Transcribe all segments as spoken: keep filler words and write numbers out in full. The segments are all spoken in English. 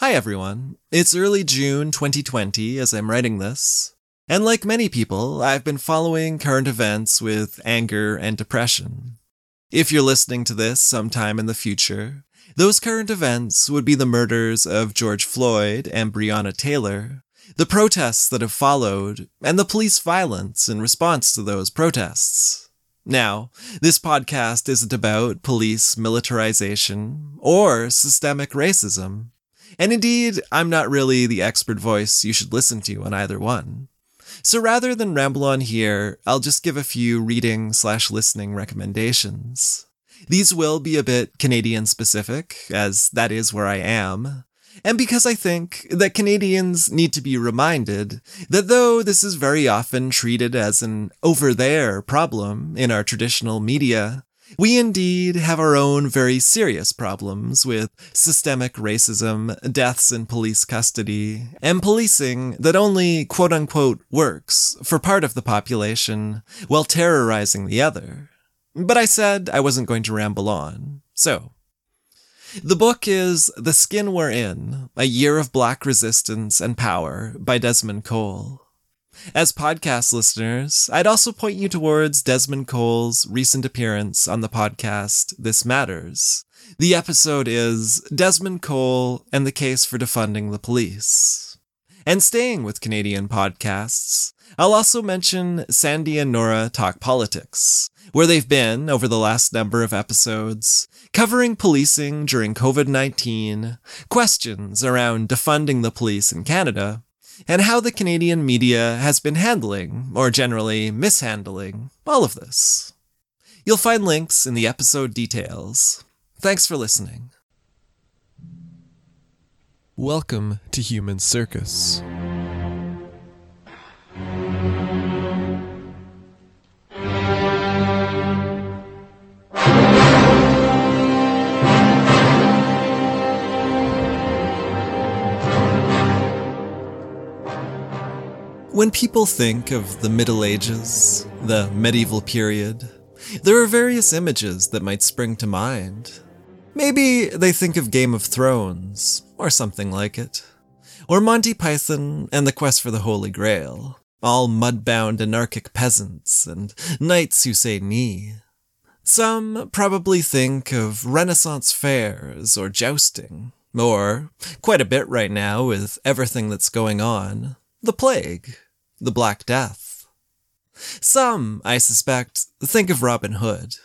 Hi everyone, it's early June twenty twenty as I'm writing this, and like many people, I've been following current events with anger and depression. If you're listening to this sometime in the future, those current events would be the murders of George Floyd and Breonna Taylor, the protests that have followed, and the police violence in response to those protests. Now, this podcast isn't about police militarization or systemic racism. And indeed, I'm not really the expert voice you should listen to on either one. So rather than ramble on here, I'll just give a few reading slash listening recommendations. These will be a bit Canadian specific, as that is where I am, and because I think that Canadians need to be reminded that though this is very often treated as an over-there problem in our traditional media, we indeed have our own very serious problems with systemic racism, deaths in police custody, and policing that only quote-unquote works for part of the population while terrorizing the other. But I said I wasn't going to ramble on, so. The book is The Skin We're In, A Year of Black Resistance and Power by Desmond Cole. As podcast listeners, I'd also point you towards Desmond Cole's recent appearance on the podcast This Matters. The episode is Desmond Cole and the Case for Defunding the Police. And staying with Canadian podcasts, I'll also mention Sandy and Nora Talk Politics, where they've been, over the last number of episodes, covering policing during covid nineteen, questions around defunding the police in Canada, and how the Canadian media has been handling, or generally mishandling, all of this. You'll find links in the episode details. Thanks for listening. Welcome to Human Circus. When people think of the Middle Ages, the medieval period, there are various images that might spring to mind. Maybe they think of Game of Thrones, or something like it, or Monty Python and the Quest for the Holy Grail, all mudbound anarchic peasants and knights who say nee. Some probably think of Renaissance fairs or jousting, or, quite a bit right now with everything that's going on, the plague. The Black Death. Some, I suspect, think of Robin Hood.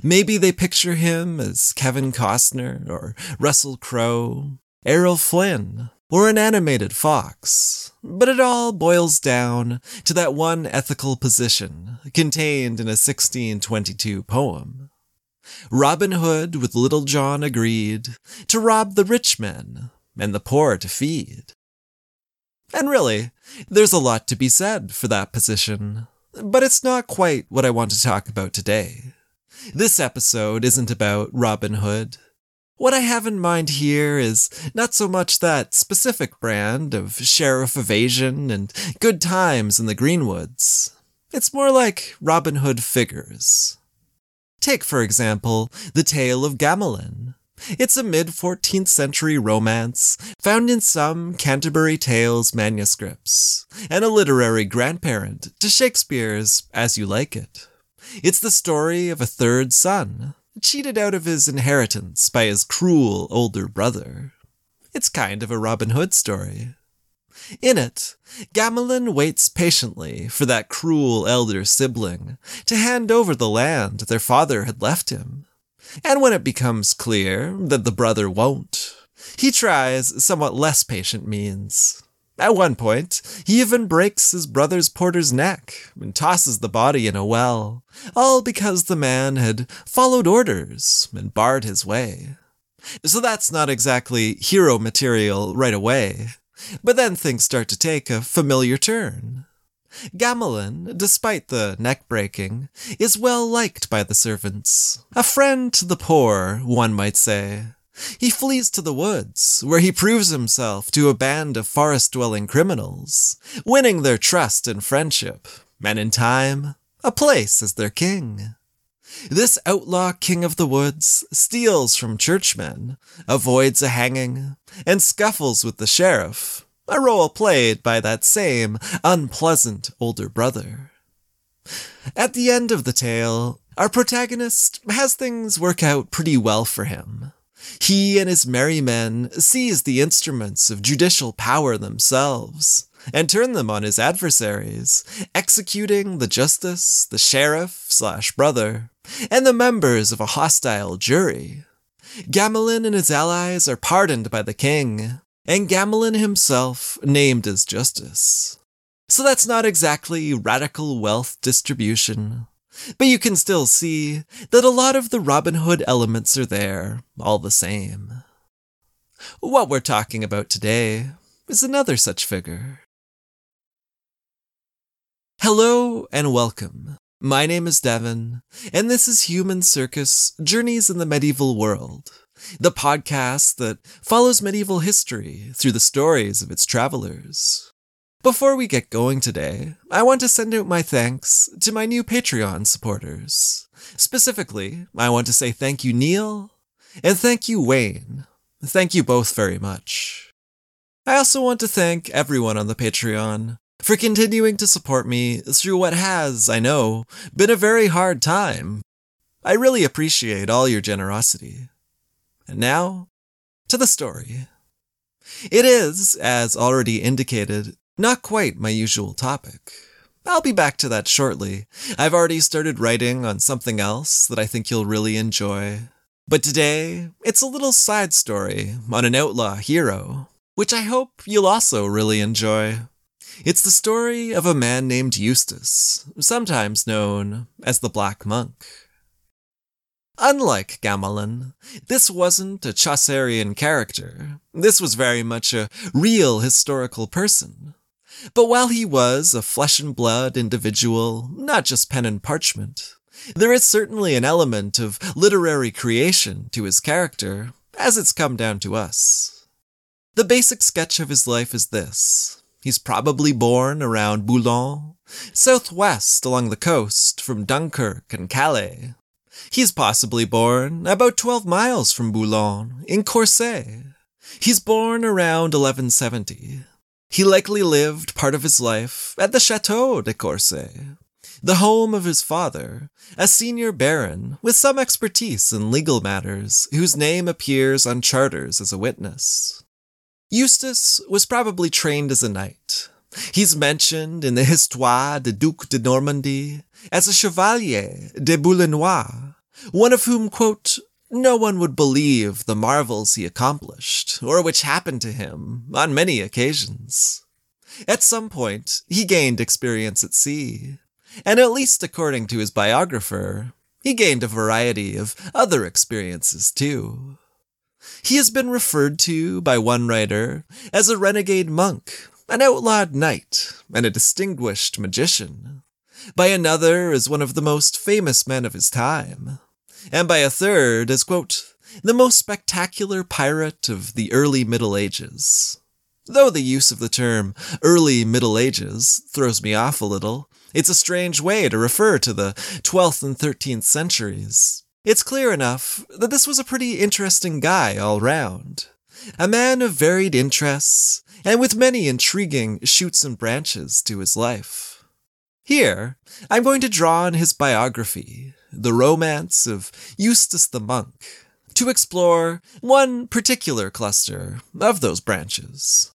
Maybe they picture him as Kevin Costner or Russell Crowe, Errol Flynn, or an animated fox. But it all boils down to that one ethical position contained in a sixteen twenty-two poem. Robin Hood with Little John agreed to rob the rich men and the poor to feed. And really, there's a lot to be said for that position, but it's not quite what I want to talk about today. This episode isn't about Robin Hood. What I have in mind here is not so much that specific brand of sheriff evasion and good times in the Greenwoods. It's more like Robin Hood figures. Take, for example, the tale of Gamelyn. It's a mid-fourteenth century romance found in some Canterbury Tales manuscripts, and a literary grandparent to Shakespeare's As You Like It. It's the story of a third son, cheated out of his inheritance by his cruel older brother. It's kind of a Robin Hood story. In it, Gamelyn waits patiently for that cruel elder sibling to hand over the land their father had left him. And when it becomes clear that the brother won't, he tries somewhat less patient means. At one point, he even breaks his brother's porter's neck and tosses the body in a well, all because the man had followed orders and barred his way. So that's not exactly hero material right away. But then things start to take a familiar turn. Gamelyn, despite the neck-breaking, is well-liked by the servants. A friend to the poor, one might say. He flees to the woods, where he proves himself to a band of forest-dwelling criminals, winning their trust and friendship, and in time, a place as their king. This outlaw king of the woods steals from churchmen, avoids a hanging, and scuffles with the sheriff, a role played by that same unpleasant older brother. At the end of the tale, our protagonist has things work out pretty well for him. He and his merry men seize the instruments of judicial power themselves, and turn them on his adversaries, executing the justice, the sheriff slash brother, and the members of a hostile jury. Gamelyn and his allies are pardoned by the king, and Gamelyn himself named as Justice. So that's not exactly radical wealth distribution, but you can still see that a lot of the Robin Hood elements are there, all the same. What we're talking about today is another such figure. Hello and welcome. My name is Devin, and this is Human Circus, Journeys in the Medieval World, the podcast that follows medieval history through the stories of its travelers. Before we get going today, I want to send out my thanks to my new Patreon supporters. Specifically, I want to say thank you, Neil, and thank you, Wayne. Thank you both very much. I also want to thank everyone on the Patreon for continuing to support me through what has, I know, been a very hard time. I really appreciate all your generosity. And now, to the story. It is, as already indicated, not quite my usual topic. I'll be back to that shortly. I've already started writing on something else that I think you'll really enjoy. But today, it's a little side story on an outlaw hero, which I hope you'll also really enjoy. It's the story of a man named Eustace, sometimes known as the Black Monk. Unlike Gamelyn, this wasn't a Chaucerian character. This was very much a real historical person. But while he was a flesh and blood individual, not just pen and parchment, there is certainly an element of literary creation to his character, as it's come down to us. The basic sketch of his life is this. He's probably born around Boulogne, southwest along the coast from Dunkirk and Calais. He's possibly born about twelve miles from Boulogne, in Courset. He's born around eleven seventy. He likely lived part of his life at the Chateau de Courset, the home of his father, a senior baron with some expertise in legal matters whose name appears on charters as a witness. Eustace was probably trained as a knight. He's mentioned in the Histoire du Duc de Normandie as a Chevalier de Beaulenois, one of whom, quote, no one would believe the marvels he accomplished, or which happened to him on many occasions. At some point, he gained experience at sea, and at least according to his biographer, he gained a variety of other experiences too. He has been referred to by one writer as a renegade monk, an outlawed knight, and a distinguished magician, by another as one of the most famous men of his time, and by a third as, quote, the most spectacular pirate of the early Middle Ages. Though the use of the term early Middle Ages throws me off a little, it's a strange way to refer to the twelfth and thirteenth centuries. It's clear enough that this was a pretty interesting guy all round. A man of varied interests, and with many intriguing shoots and branches to his life. Here, I'm going to draw on his biography, The Romance of Eustace the Monk, to explore one particular cluster of those branches.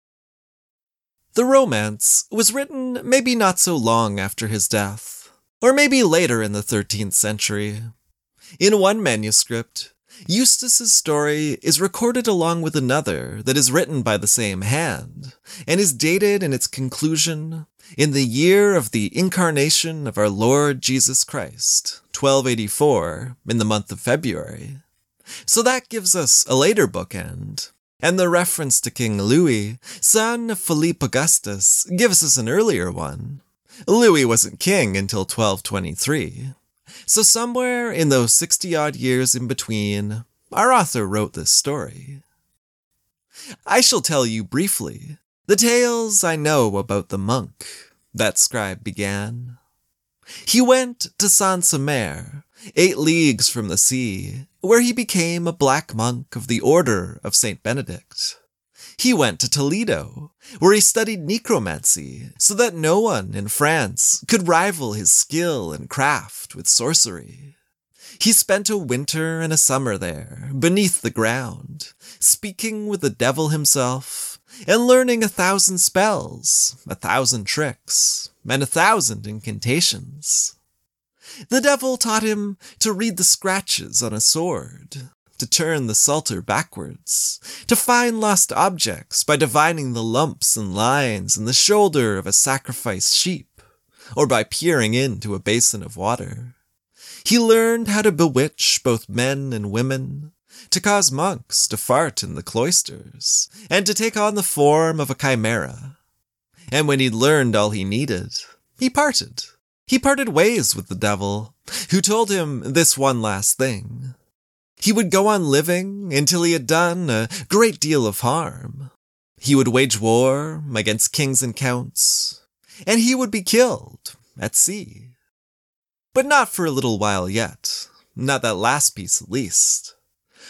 The Romance was written maybe not so long after his death, or maybe later in the thirteenth century. In one manuscript, Eustace's story is recorded along with another that is written by the same hand, and is dated in its conclusion in the year of the incarnation of our Lord Jesus Christ, twelve eighty-four, in the month of February. So that gives us a later bookend. And the reference to King Louis, son of Philippe Augustus, gives us an earlier one. Louis wasn't king until twelve twenty-three. So somewhere in those sixty-odd years in between, our author wrote this story. I shall tell you briefly the tales I know about the monk, that scribe began. He went to Saint-Somere, eight leagues from the sea, where he became a black monk of the Order of Saint Benedict. He went to Toledo, where he studied necromancy, so that no one in France could rival his skill and craft with sorcery. He spent a winter and a summer there, beneath the ground, speaking with the devil himself, and learning a thousand spells, a thousand tricks, and a thousand incantations. The devil taught him to read the scratches on a sword, to turn the psalter backwards, to find lost objects by divining the lumps and lines in the shoulder of a sacrificed sheep, or by peering into a basin of water. He learned how to bewitch both men and women, to cause monks to fart in the cloisters, and to take on the form of a chimera. And when he'd learned all he needed, he parted. He parted ways with the devil, who told him this one last thing. He would go on living until he had done a great deal of harm. He would wage war against kings and counts, and he would be killed at sea. But not for a little while yet, not that last piece at least.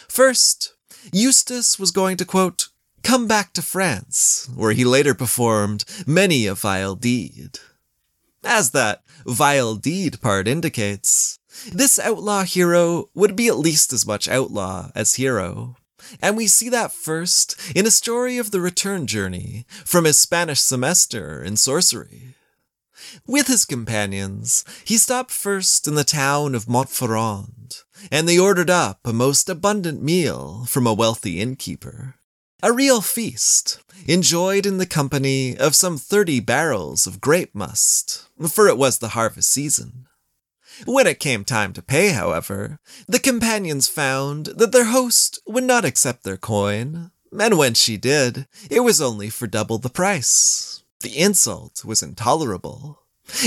First, Eustace was going to, quote, come back to France, where he later performed many a vile deed. As that vile deed part indicates, this outlaw hero would be at least as much outlaw as hero, and we see that first in a story of the return journey from his Spanish semester in sorcery. With his companions, he stopped first in the town of Montferrand, and they ordered up a most abundant meal from a wealthy innkeeper. A real feast, enjoyed in the company of some thirty barrels of grape must, for it was the harvest season. When it came time to pay, however, the companions found that their host would not accept their coin, and when she did, it was only for double the price. The insult was intolerable,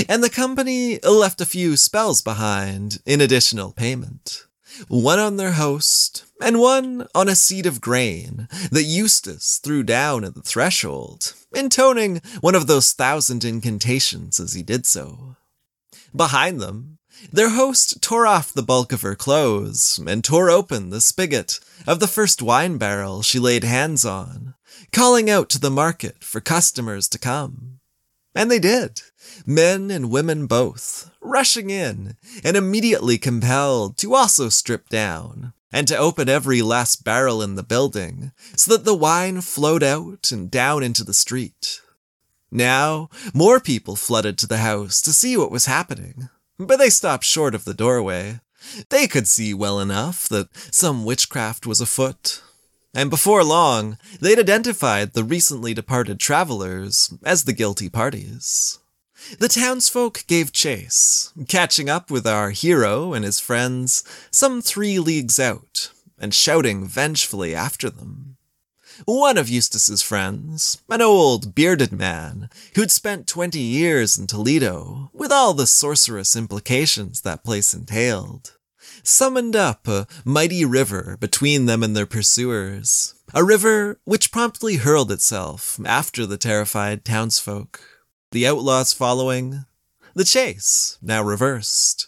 and the company left a few spells behind in additional payment. One on their host, and one on a seed of grain that Eustace threw down at the threshold, intoning one of those thousand incantations as he did so. Behind them, their host tore off the bulk of her clothes and tore open the spigot of the first wine barrel she laid hands on, calling out to the market for customers to come. And they did, men and women both, rushing in and immediately compelled to also strip down and to open every last barrel in the building so that the wine flowed out and down into the street. Now, more people flooded to the house to see what was happening, but they stopped short of the doorway. They could see well enough that some witchcraft was afoot. And before long, they'd identified the recently departed travelers as the guilty parties. The townsfolk gave chase, catching up with our hero and his friends some three leagues out, and shouting vengefully after them. One of Eustace's friends, an old bearded man who'd spent twenty years in Toledo, with all the sorcerous implications that place entailed, summoned up a mighty river between them and their pursuers, a river which promptly hurled itself after the terrified townsfolk, the outlaws following, the chase now reversed.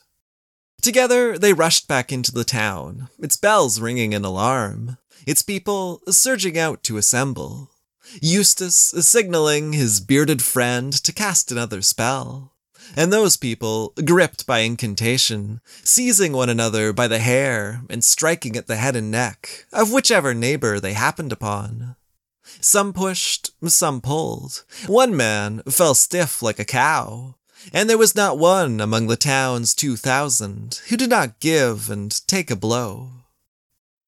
Together they rushed back into the town, its bells ringing in alarm, its people surging out to assemble, Eustace signaling his bearded friend to cast another spell. And those people, gripped by incantation, seizing one another by the hair and striking at the head and neck of whichever neighbor they happened upon. Some pushed, some pulled. One man fell stiff like a cow, and there was not one among the town's two thousand who did not give and take a blow.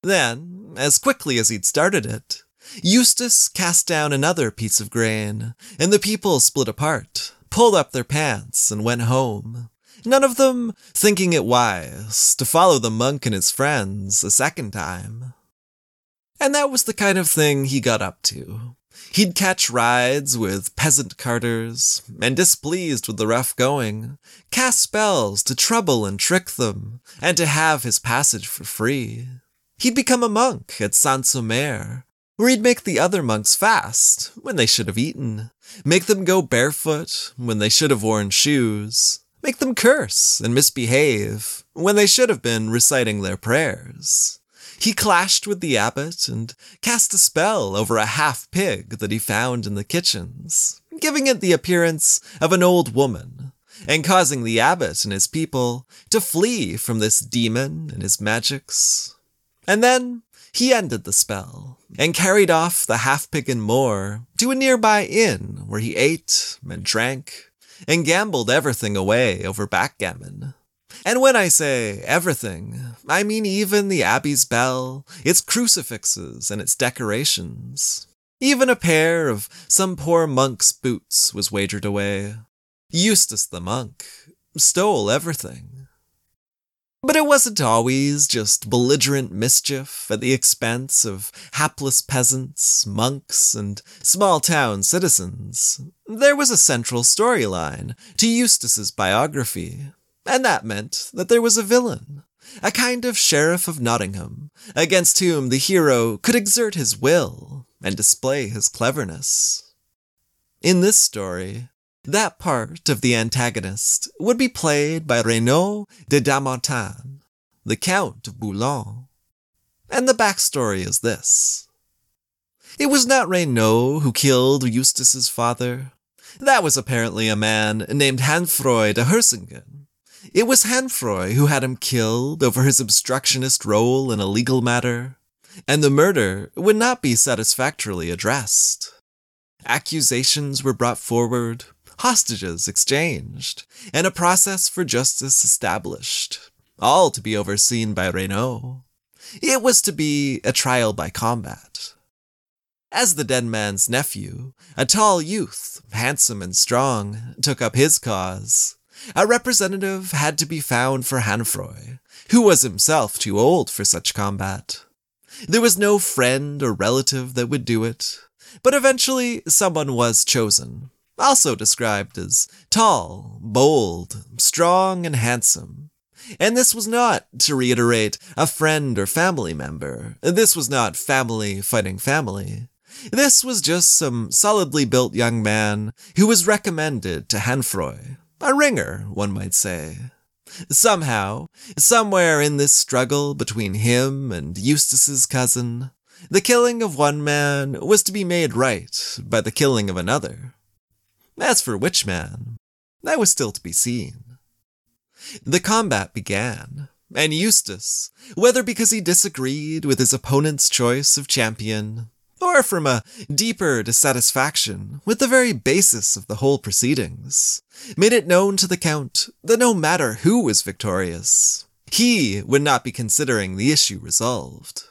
Then, as quickly as he'd started it, Eustace cast down another piece of grain, and the people split apart, pulled up their pants and went home, none of them thinking it wise to follow the monk and his friends a second time. And that was the kind of thing he got up to. He'd catch rides with peasant carters, and displeased with the rough going, cast spells to trouble and trick them, and to have his passage for free. He'd become a monk at Saint-Somere, where he'd make the other monks fast when they should have eaten, make them go barefoot when they should have worn shoes, make them curse and misbehave when they should have been reciting their prayers. He clashed with the abbot and cast a spell over a half-pig that he found in the kitchens, giving it the appearance of an old woman, and causing the abbot and his people to flee from this demon and his magics. And then he ended the spell, and carried off the half-pig and more to a nearby inn where he ate and drank, and gambled everything away over backgammon. And when I say everything, I mean even the abbey's bell, its crucifixes and its decorations. Even a pair of some poor monk's boots was wagered away. Eustace the monk stole everything. But it wasn't always just belligerent mischief at the expense of hapless peasants, monks, and small-town citizens. There was a central storyline to Eustace's biography. And that meant that there was a villain, a kind of sheriff of Nottingham, against whom the hero could exert his will and display his cleverness. In this story, that part of the antagonist would be played by Renaud de Dammartin, the Count of Boulogne. And the backstory is this. It was not Renaud who killed Eustace's father. That was apparently a man named Hanfroy de Hersingen. It was Hanfroy who had him killed over his obstructionist role in a legal matter, and the murder would not be satisfactorily addressed. Accusations were brought forward, hostages exchanged, and a process for justice established, all to be overseen by Renaud. It was to be a trial by combat. As the dead man's nephew, a tall youth, handsome and strong, took up his cause, a representative had to be found for Hanfroy, who was himself too old for such combat. There was no friend or relative that would do it, but eventually someone was chosen, also described as tall, bold, strong, and handsome. And this was not, to reiterate, a friend or family member. This was not family fighting family. This was just some solidly built young man who was recommended to Hanfroy. A ringer, one might say. Somehow, somewhere in this struggle between him and Eustace's cousin, the killing of one man was to be made right by the killing of another. As for which man, that was still to be seen. The combat began, and Eustace, whether because he disagreed with his opponent's choice of champion, or from a deeper dissatisfaction with the very basis of the whole proceedings, made it known to the Count that no matter who was victorious, he would not be considering the issue resolved.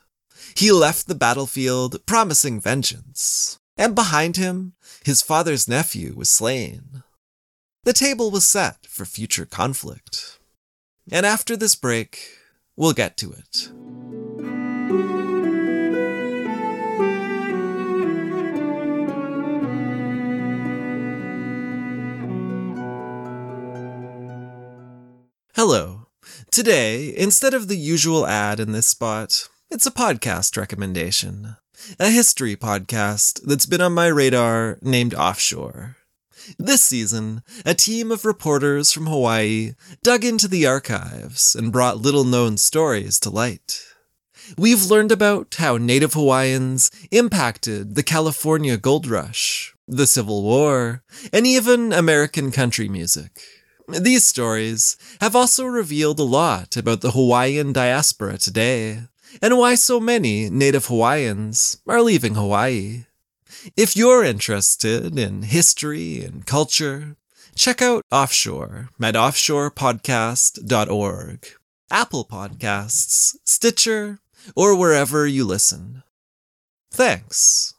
He left the battlefield promising vengeance, and behind him, his father's nephew was slain. The table was set for future conflict. And after this break, we'll get to it. Hello. Today, instead of the usual ad in this spot, it's a podcast recommendation. A history podcast that's been on my radar named Offshore. This season, a team of reporters from Hawaii dug into the archives and brought little-known stories to light. We've learned about how Native Hawaiians impacted the California Gold Rush, the Civil War, and even American country music. These stories have also revealed a lot about the Hawaiian diaspora today, and why so many Native Hawaiians are leaving Hawaii. If you're interested in history and culture, check out Offshore at offshore podcast dot org, Apple Podcasts, Stitcher, or wherever you listen. Thanks.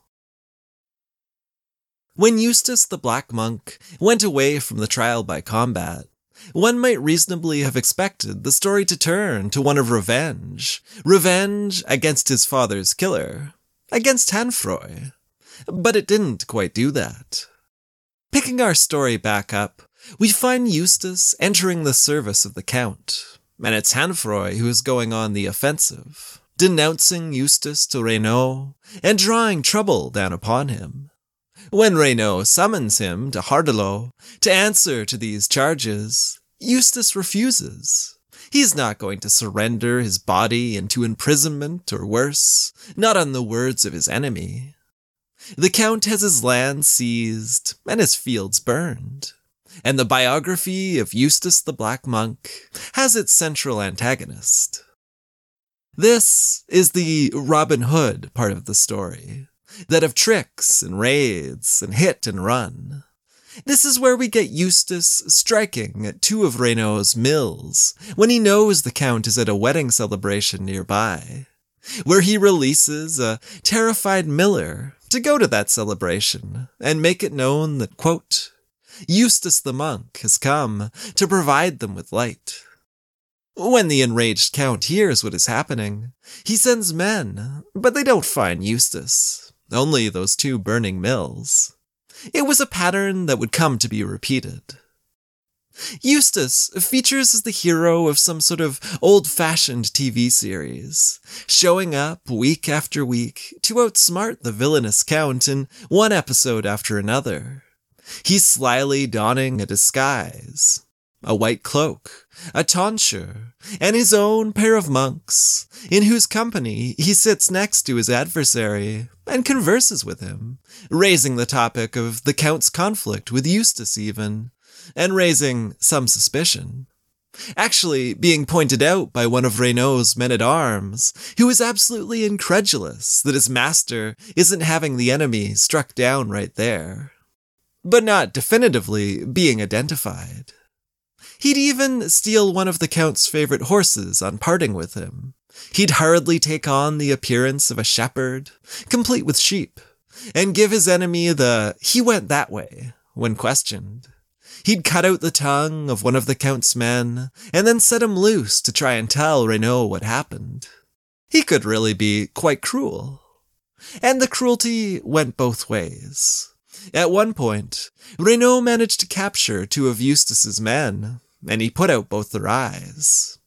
When Eustace the Black Monk went away from the trial by combat, One might reasonably have expected the story to turn to one of revenge. Revenge against his father's killer. Against Hanfroy. But it didn't quite do that. Picking our story back up, we find Eustace entering the service of the Count. And it's Hanfroy who is going on the offensive, denouncing Eustace to Renaud, and drawing trouble down upon him. When Renaud summons him to Hardelot to answer to these charges, Eustace refuses. He's not going to surrender his body into imprisonment or worse, not on the words of his enemy. The Count has his land seized and his fields burned. And the biography of Eustace the Black Monk has its central antagonist. This is the Robin Hood part of the story, that of tricks and raids and hit and run. This is where we get Eustace striking at two of Renaud's mills when he knows the Count is at a wedding celebration nearby, where he releases a terrified miller to go to that celebration and make it known that, quote, Eustace the Monk has come to provide them with light. When the enraged Count hears what is happening, he sends men, but they don't find Eustace, only those two burning mills. It was a pattern that would come to be repeated. Eustace features as the hero of some sort of old-fashioned T V series, showing up week after week to outsmart the villainous Count in one episode after another. He's slyly donning a disguise, a white cloak, a tonsure, and his own pair of monks, in whose company he sits next to his adversary and converses with him, raising the topic of the Count's conflict with Eustace even, and raising some suspicion. Actually being pointed out by one of Renaud's men-at-arms, who is absolutely incredulous that his master isn't having the enemy struck down right there. But not definitively being identified. He'd even steal one of the Count's favorite horses on parting with him. He'd hurriedly take on the appearance of a shepherd, complete with sheep, and give his enemy the "he went that way" when questioned. He'd cut out the tongue of one of the Count's men, and then set him loose to try and tell Renaud what happened. He could really be quite cruel. And the cruelty went both ways. At one point, Renaud managed to capture two of Eustace's men, and he put out both their eyes.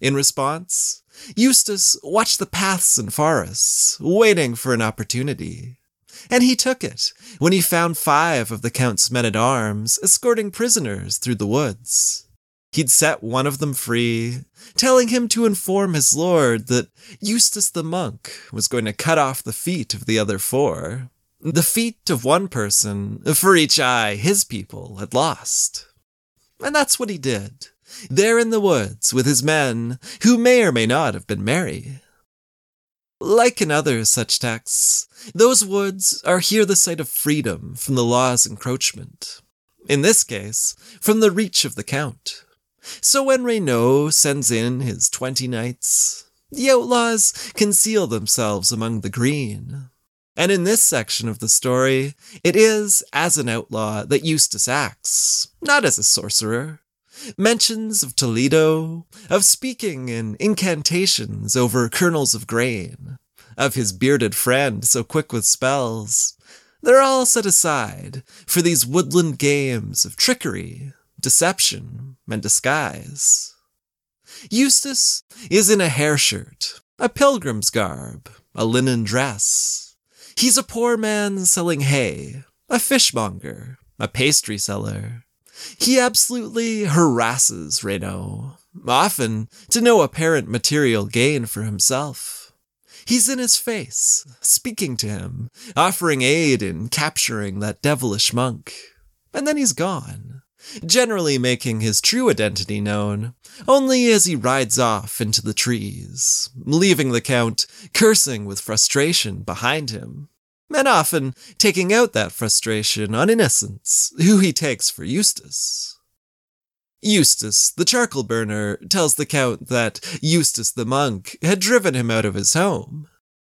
In response, Eustace watched the paths and forests, waiting for an opportunity. And he took it when he found five of the Count's men-at-arms escorting prisoners through the woods. He'd set one of them free, telling him to inform his lord that Eustace the Monk was going to cut off the feet of the other four. The feet of one person for each eye his people had lost. And that's what he did, there in the woods with his men, who may or may not have been merry. Like in other such texts, those woods are here the site of freedom from the law's encroachment. In this case, from the reach of the Count. So when Renaud sends in his twenty knights, the outlaws conceal themselves among the green. And in this section of the story, it is as an outlaw that Eustace acts, not as a sorcerer. Mentions of Toledo, of speaking in incantations over kernels of grain, of his bearded friend so quick with spells, they're all set aside for these woodland games of trickery, deception, and disguise. Eustace is in a hair shirt, a pilgrim's garb, a linen dress. He's a poor man selling hay, a fishmonger, a pastry seller. He absolutely harasses Renaud, often to no apparent material gain for himself. He's in his face, speaking to him, offering aid in capturing that devilish monk. And then he's gone, generally making his true identity known, only as he rides off into the trees, leaving the Count cursing with frustration behind him, and often taking out that frustration on innocents, who he takes for Eustace. Eustace, the charcoal burner, tells the Count that Eustace the Monk had driven him out of his home.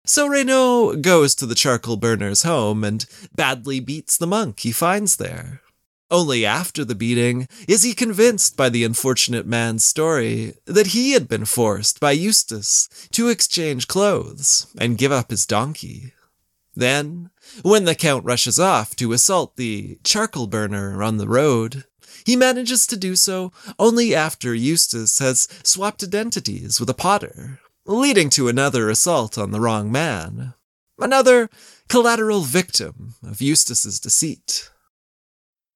So Renaud goes to the charcoal burner's home and badly beats the monk he finds there. Only after the beating is he convinced by the unfortunate man's story that he had been forced by Eustace to exchange clothes and give up his donkey. Then, when the Count rushes off to assault the charcoal burner on the road, he manages to do so only after Eustace has swapped identities with a potter, leading to another assault on the wrong man, another collateral victim of Eustace's deceit.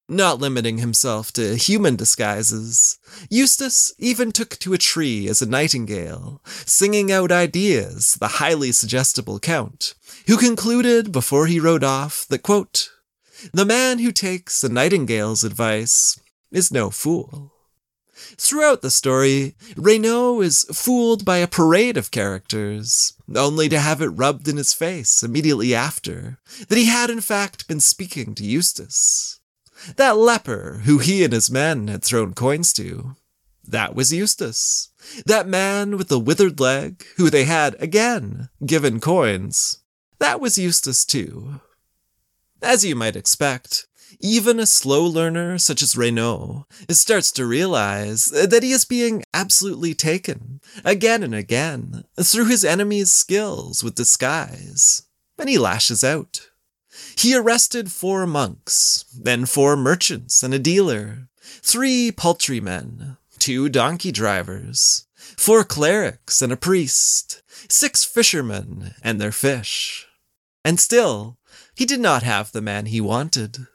Not limiting himself to human disguises, Eustace even took to a tree as a nightingale, singing out ideas to the highly suggestible Count, who concluded before he rode off that, quote, "The man who takes a nightingale's advice is no fool." Throughout the story, Renaud is fooled by a parade of characters, only to have it rubbed in his face immediately after that he had in fact been speaking to Eustace. That leper who he and his men had thrown coins to, that was Eustace. That man with the withered leg, who they had, again, given coins, that was Eustace too. As you might expect, even a slow learner such as Renaud starts to realize that he is being absolutely taken, again and again, through his enemy's skills with disguise, and he lashes out. He arrested four monks, then four merchants and a dealer, three paltrymen, two donkey drivers, four clerics and a priest, six fishermen and their fish. And still, he did not have the man he wanted.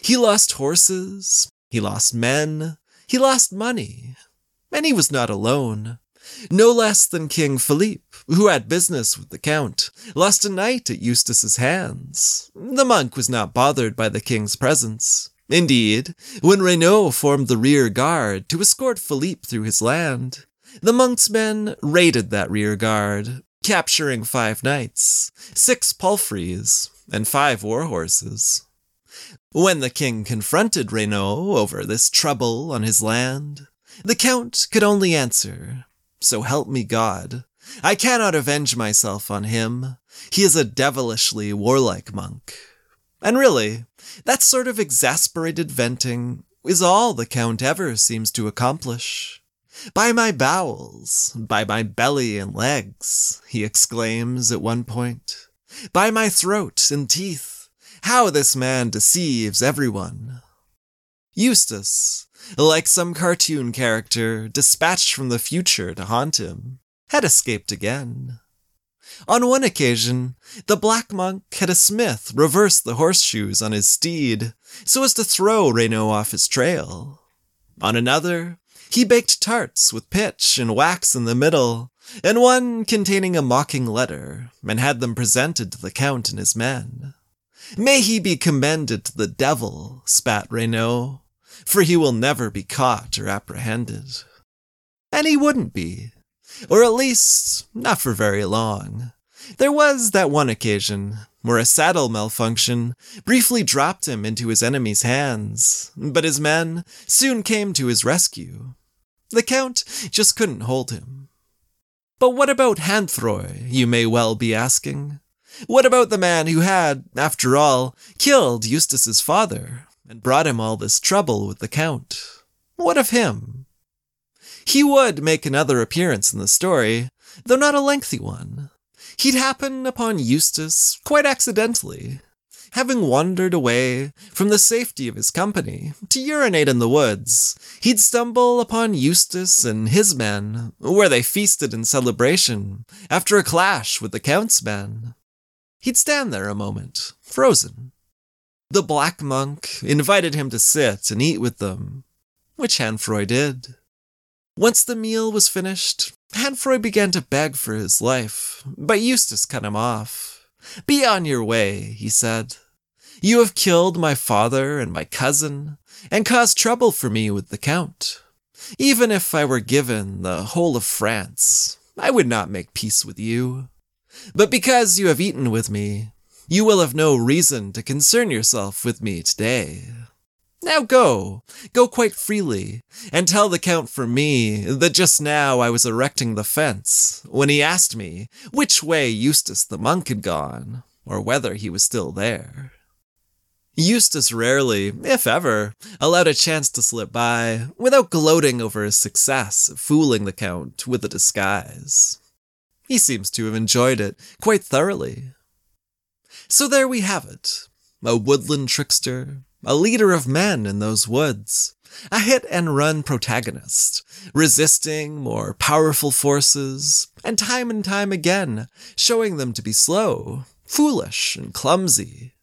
He lost horses, he lost men, he lost money, and he was not alone. No less than King Philippe, who had business with the Count, lost a knight at Eustace's hands. The monk was not bothered by the king's presence. Indeed, when Renaud formed the rear guard to escort Philippe through his land, the monk's men raided that rear guard, capturing five knights, six palfreys, and five war horses. When the king confronted Renaud over this trouble on his land, the Count could only answer, "So help me God, I cannot avenge myself on him. He is a devilishly warlike monk." And really, that sort of exasperated venting is all the Count ever seems to accomplish. "By my bowels, by my belly and legs," he exclaims at one point. "By my throat and teeth, how this man deceives everyone." Eustace, like some cartoon character dispatched from the future to haunt him, had escaped again. On one occasion, the black monk had a smith reverse the horseshoes on his steed so as to throw Renaud off his trail. On another, he baked tarts with pitch and wax in the middle, and one containing a mocking letter, and had them presented to the Count and his men. "May he be commended to the devil," spat Renaud, "for he will never be caught or apprehended." And he wouldn't be, or at least not for very long. There was that one occasion where a saddle malfunction briefly dropped him into his enemy's hands, but his men soon came to his rescue. The Count just couldn't hold him. But what about Hanfroy, you may well be asking? What about the man who had, after all, killed Eustace's father and brought him all this trouble with the Count? What of him? He would make another appearance in the story, though not a lengthy one. He'd happen upon Eustace quite accidentally, having wandered away from the safety of his company to urinate in the woods. He'd stumble upon Eustace and his men, where they feasted in celebration after a clash with the Count's men. He'd stand there a moment, frozen. The black monk invited him to sit and eat with them, which Hanfroy did. Once the meal was finished, Hanfroy began to beg for his life, but Eustace cut him off. "Be on your way," he said. "You have killed my father and my cousin, and caused trouble for me with the Count. Even if I were given the whole of France, I would not make peace with you. But because you have eaten with me, you will have no reason to concern yourself with me today. Now go, go quite freely, and tell the Count from me that just now I was erecting the fence when he asked me which way Eustace the monk had gone, or whether he was still there." Eustace rarely, if ever, allowed a chance to slip by without gloating over his success of fooling the Count with a disguise. He seems to have enjoyed it quite thoroughly. So there we have it. A woodland trickster, a leader of men in those woods, a hit-and-run protagonist, resisting more powerful forces, and time and time again showing them to be slow, foolish, and clumsy.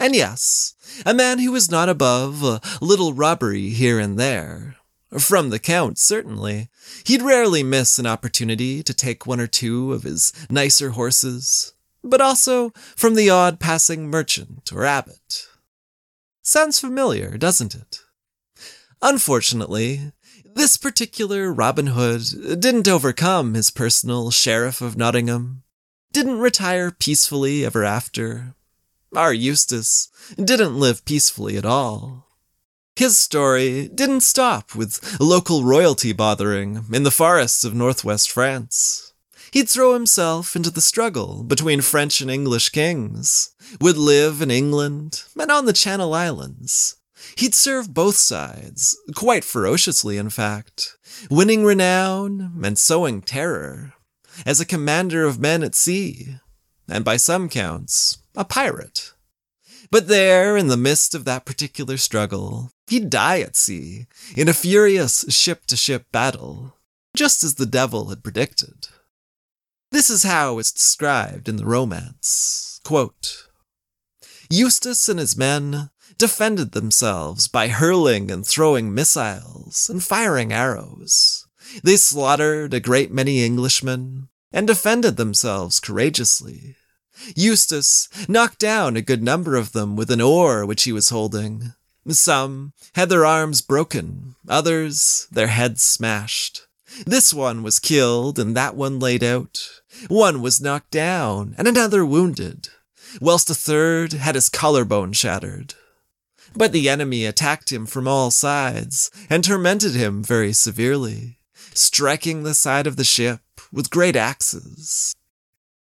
And yes, a man who is not above a little robbery here and there. From the Count, certainly. He'd rarely miss an opportunity to take one or two of his nicer horses, but also from the odd passing merchant or abbot. Sounds familiar, doesn't it? Unfortunately, this particular Robin Hood didn't overcome his personal Sheriff of Nottingham, didn't retire peacefully ever after. Our Eustace didn't live peacefully at all. His story didn't stop with local royalty bothering in the forests of northwest France. He'd throw himself into the struggle between French and English kings, would live in England and on the Channel Islands. He'd serve both sides, quite ferociously in fact, winning renown and sowing terror, as a commander of men at sea, and by some counts, a pirate. But there, in the midst of that particular struggle, he'd die at sea, in a furious ship-to-ship battle, just as the devil had predicted. This is how it's described in the romance. Quote, Eustace and his men defended themselves by hurling and throwing missiles and firing arrows. They slaughtered a great many Englishmen and defended themselves courageously. Eustace knocked down a good number of them with an oar which he was holding. Some had their arms broken, others their heads smashed. This one was killed and that one laid out. One was knocked down and another wounded, whilst a third had his collarbone shattered. But the enemy attacked him from all sides and tormented him very severely, striking the side of the ship with great axes.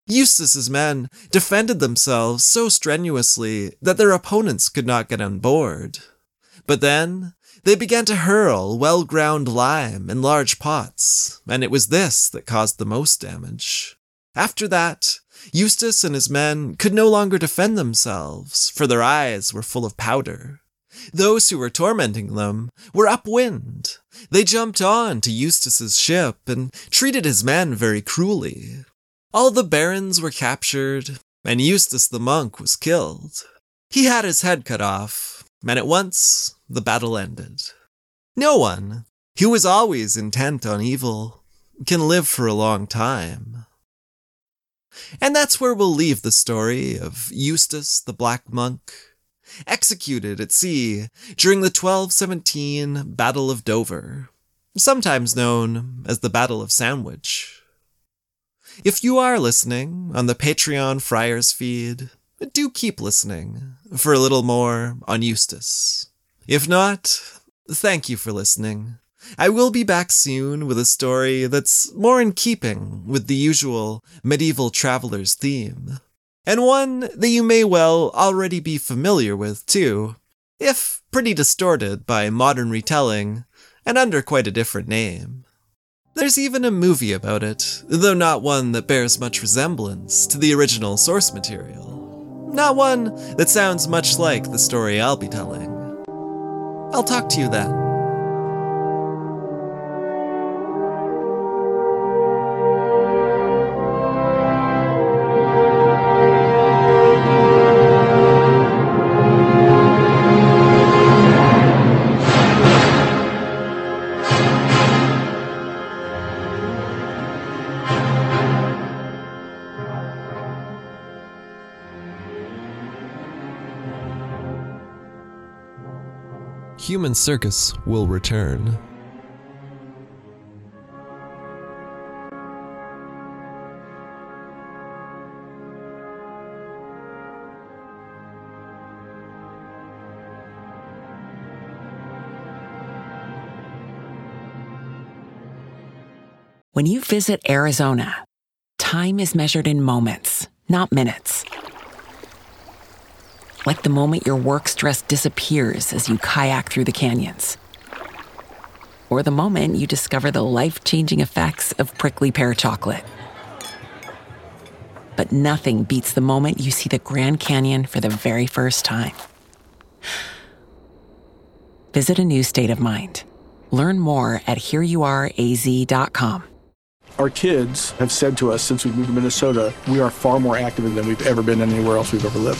Eustace's men defended themselves so strenuously that their opponents could not get on board. But then, they began to hurl well-ground lime in large pots, and it was this that caused the most damage. After that, Eustace and his men could no longer defend themselves, for their eyes were full of powder. Those who were tormenting them were upwind. They jumped on to Eustace's ship and treated his men very cruelly. All the barons were captured, and Eustace the monk was killed. He had his head cut off, and at once the battle ended. No one, who was always intent on evil, can live for a long time. And that's where we'll leave the story of Eustace the Black Monk, executed at sea during the twelve seventeen Battle of Dover, sometimes known as the Battle of Sandwich. If you are listening on the Patreon Friars feed, do keep listening for a little more on Eustace. If not, thank you for listening. I will be back soon with a story that's more in keeping with the usual medieval traveler's theme, and one that you may well already be familiar with too, if pretty distorted by modern retelling and under quite a different name. There's even a movie about it, though not one that bears much resemblance to the original source material. Not one that sounds much like the story I'll be telling. I'll talk to you then. Human Circus will return. When you visit Arizona, time is measured in moments, not minutes. like the moment your work stress disappears as you kayak through the canyons, or the moment you discover the life-changing effects of prickly pear chocolate. But nothing beats the moment you see the Grand Canyon for the very first time. Visit a new state of mind. Learn more at here you are A Z dot com. Our kids have said to us since we moved to Minnesota, we are far more active than we've ever been anywhere else we've ever lived.